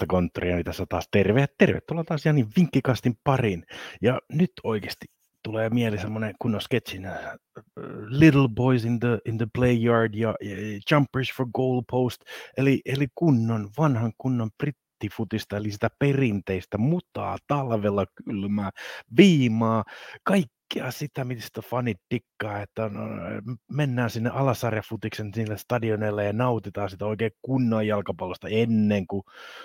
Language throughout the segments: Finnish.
Mausta Kontriani tässä taas terve. Tervetuloa taas Janin vinkkikastin pariin. Ja nyt oikeasti tulee mieleen semmoinen kunnon sketsin Little Boys in the Play Yard ja Jumpers for Goalpost. Eli kunnon, vanhan kunnon brittifutista, eli sitä perinteistä mutaa, talvella kylmää, viimaa, kaikkea sitä, mistä fanit dikkaa, että mennään sinne alasarjafutiksen sinne stadioneille ja nautitaan sitä oikein kunnon jalkapallosta ennen kuin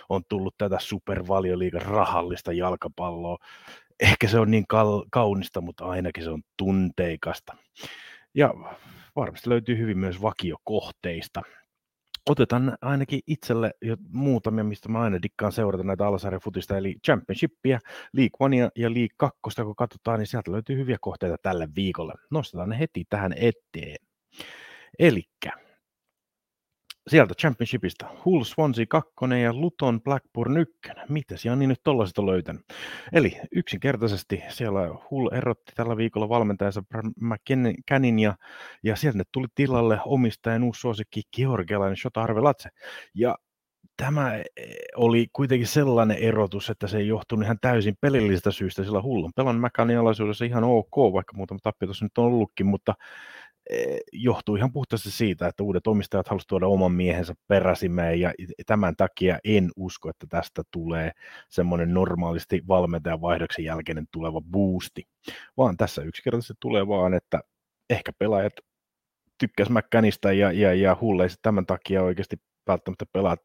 on tullut tätä Supervalioliigan rahallista jalkapalloa. Ehkä se on niin kaunista, mutta ainakin se on tunteikasta. Ja varmasti löytyy hyvin myös vakiokohteista. Otetaan ainakin itselle jo muutamia, mistä mä aina dikkaan seurata näitä alasarjafutista, eli Championshipia, League Onea ja League 2, kun katsotaan, niin sieltä löytyy hyviä kohteita tällä viikolla. Nostetaan ne heti tähän eteen. Elikkä sieltä Championshipista Hull Swansea 2 ja Luton Blackburn 1. Mitäs Jani nyt tollaisesta on löytänyt? Eli yksinkertaisesti siellä Hull erotti tällä viikolla valmentajansa McCannin ja sieltä tuli tilalle omistajan uusi suosikki georgialainen Shota Arveladze. Ja tämä oli kuitenkin sellainen erotus, että se ei johtunut ihan täysin pelillisestä syystä, sillä Hull on pelannut McCannin alaisuudessa ihan ok, vaikka muutama tappio tuossa nyt on ollutkin, mutta johtuu ihan puhtaasti siitä, että uudet omistajat halusivat tuoda oman miehensä peräsimeen, ja tämän takia en usko, että tästä tulee semmoinen normaalisti valmentajan vaihdoksen jälkeinen tuleva boosti, vaan tässä yksinkertaisesti tulee vaan, että ehkä pelaajat tykkäs McCannista ja Hulleisi tämän takia oikeasti välttämättä pelaa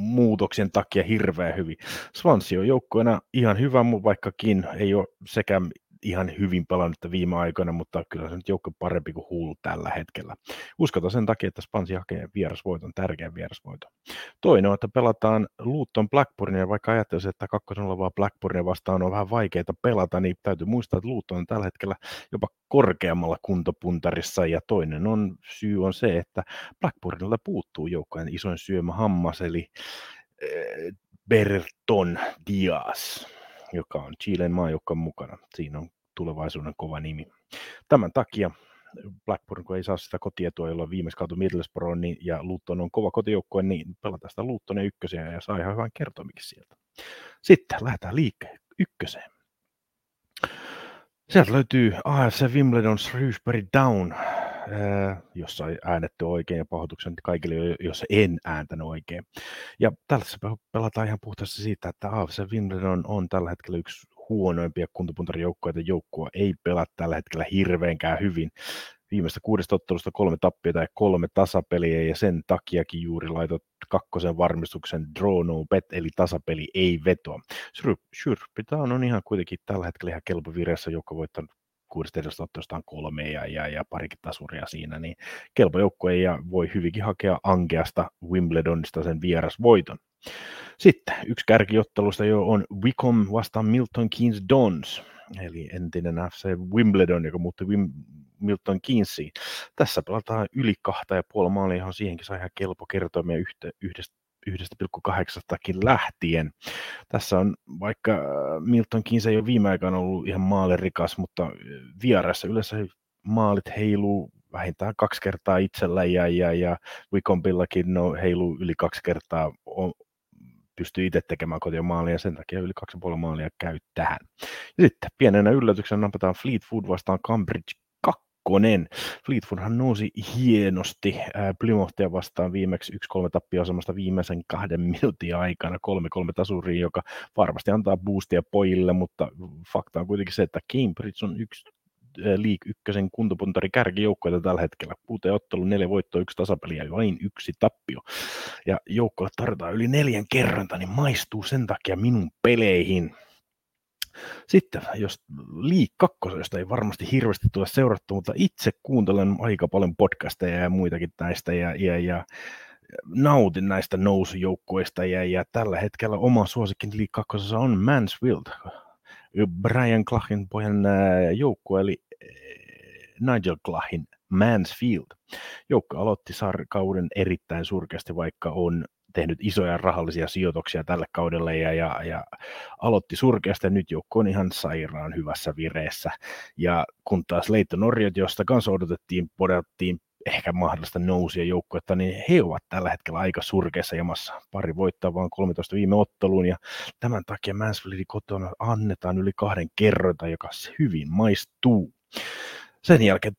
muutoksen takia hirveän hyvin. Swansea on joukkueena ihan hyvä, vaikkakin ei ole sekä ihan hyvin pelannut viime aikoina, mutta kyllä se nyt joukko parempi kuin Hull tällä hetkellä. Uskotaan sen takia, että Swansea hakee vierasvoiton, tärkeä vierasvoito. Toinen on, että pelataan Luton Blackburnia, vaikka ajattelisi, että kakkosen olevaa Blackburnia vastaan on vähän vaikeita pelata, niin täytyy muistaa, että Luton on tällä hetkellä jopa korkeammalla kuntopuntarissa, ja toinen on syy on se, että Blackburnilta puuttuu joukkojen isoin syömähammas, eli Berton Dias, joka on Chilen maajoukkueen mukana. Siinä on tulevaisuuden kova nimi. Tämän takia Blackburn, kun ei saa sitä kotietua, jolla on viimeksi kaatu Middlesbrough, niin, ja Luton on kova kotijoukkue, niin pelataan sitä Lutonia ykköseen ja saa ihan hyvän kertomikin sieltä. Sitten lähdetään liikkeelle ykköseen. Sieltä löytyy AFC Wimbledon Shrewsbury Down, jossa ei äänetty oikein, ja pahoituksen kaikille, jos en ääntänyt oikein. Ja tässä pelataan ihan puhtaasti siitä, että AFC Wimbledon on tällä hetkellä yksi huonoimpia kuntopuntarijoukkoja, että joukkue ei pelaa tällä hetkellä hirveänkään hyvin. Viimeistä 6 ottelusta 3 tappiota ja 3 tasapeliä, ja sen takiakin juuri laitot kakkosen varmistuksen draw no bet, eli tasapeli ei vetoa. Shrewsbury on ihan kuitenkin tällä hetkellä ihan kelpo vireessä, joka voittanut 6 ottelustaan 3 ja parikin tasuria siinä, niin kelpo joukkue ja voi hyvinkin hakea ankeasta Wimbledonista sen vierasvoiton. Sitten yksi kärkiottelusta jo on Wycombe vastaan Milton Keynes Dons, eli entinen FC Wimbledon, joka muuttui Milton Keynesiin. Tässä pelataan yli 2,5 maalia, johon siihenkin sai ihan kelpo kertoimia 1,8kin lähtien. Tässä on, vaikka Milton Keynes ei ole viime aikoina ollut ihan maalirikas, mutta vieraissa yleensä maalit heiluu vähintään 2 kertaa itsellä ja Wycombillakin heiluu yli 2 kertaa, pystyy itse tekemään kotimaalia ja sen takia yli 2,5 maalia käy tähän. Ja sitten pienenä yllätyksenä napataan Fleetwood vastaan Cambridge 2. Fleetwoodhan nousi hienosti Plymouthia vastaan viimeksi 1-3 tappioasemasta viimeisen 2 minuutin aikana 3-3 tasuriin, joka varmasti antaa boostia pojille, mutta fakta on kuitenkin se, että Cambridge on yksi League 1 kuntopuntari kärkijoukkoja tällä hetkellä. 6 ottelu, 4 voittoa, 1 tasapeliä ja vain 1 tappio. Ja joukkoilla tarvitaan yli 4 kerranta, niin maistuu sen takia minun peleihin. Sitten, jos League 2, josta ei varmasti hirveästi tule seurattu, mutta itse kuuntelen aika paljon podcasteja ja muitakin näistä ja nautin näistä nousujoukkueista ja tällä hetkellä oma suosikki League 2 on Mansfield, Brian Cloughin pojan joukkue, eli Nigel Cloughin Mansfield. Joukko aloitti sarkauden erittäin surkeasti, vaikka on tehnyt isoja rahallisia sijoituksia tällä kaudella ja aloitti surkeasti, ja nyt joukko on ihan sairaan hyvässä vireessä. Ja kun taas Leyton Orient, josta kanssa odotettiin, ehkä mahdollista nousia joukkuetta, niin he ovat tällä hetkellä aika surkeassa jamassa. Pari voittaa vaan 13 viime otteluun, ja tämän takia Mansfieldin kotona annetaan yli 2 kerrointa, joka hyvin maistuu. Sen jälkeen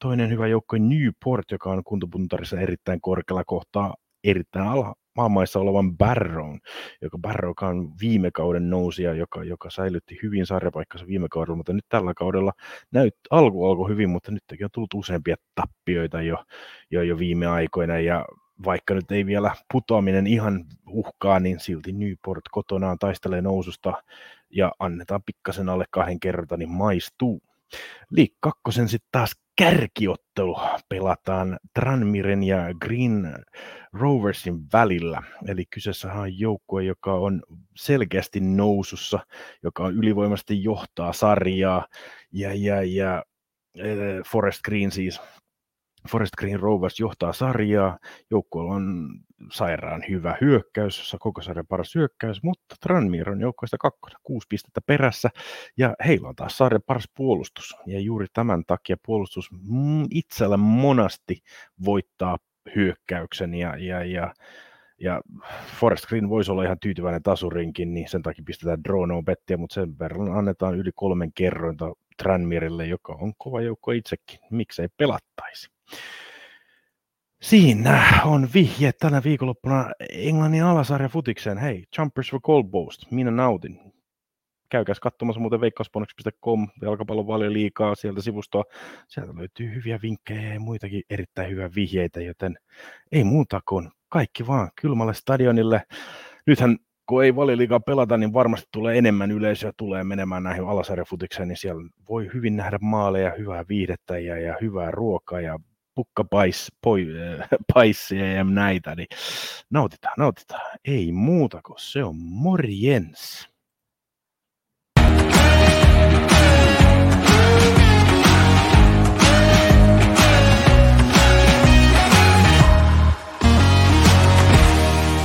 toinen hyvä joukko Newport, joka on kuntopuntarissa erittäin korkealla, kohtaa erittäin maamaissa olevan Barron, joka on viime kauden nousija, joka säilytti hyvin sarjapaikkansa viime kaudella, mutta nyt tällä kaudella alkoi hyvin, mutta nyt on tullut useampia tappioita jo viime aikoina, ja vaikka nyt ei vielä putoaminen ihan uhkaa, niin silti Newport kotonaan taistelee noususta ja annetaan pikkasen alle 2 kerrointa, niin maistuu. Liiga kakkosen sitten taas kärkiottelu pelataan Tranmiren ja Green Roversin välillä. Eli kyseessähän on joukkue, joka on selkeästi nousussa, joka on ylivoimaisesti johtaa sarjaa, ja Forest Green Rovers johtaa sarjaa. Joukkueella on sairaan hyvä hyökkäys, jossa koko sarjan paras hyökkäys, mutta Tranmere on joukkueesta 2, 6 pistettä perässä, ja heillä on taas sarjan paras puolustus. Ja juuri tämän takia puolustus itsellä monasti voittaa hyökkäyksen, ja Forest Green voisi olla ihan tyytyväinen tasurinkin, niin sen takia pistetään draw-no-bettiä, mutta sen verran annetaan yli 3 kerrointa Tranmerelle, joka on kova joukko itsekin. Miksei pelattaisi? Siinä on vihje tänä viikonloppuna Englannin alasarja futikseen. Hei, Jumpers for Goalpost. Minä nautin. Käykääs katsomassa muuten veikkausponneksi.com, jalkapallon paljon liikaa sieltä sivustoa. Sieltä löytyy hyviä vinkkejä ja muitakin erittäin hyviä vihjeitä, joten ei muuta kuin kaikki vaan kylmälle stadionille. Nythän kun ei Valioliigaa pelata, niin varmasti tulee enemmän yleisöä, tulee menemään näihin alasarjafutikseen, niin siellä voi hyvin nähdä maaleja, hyvää viihdettä ja hyvää ruokaa ja pukkapaissia ja näitä, niin nautitaan. Ei muuta kuin se on morjens.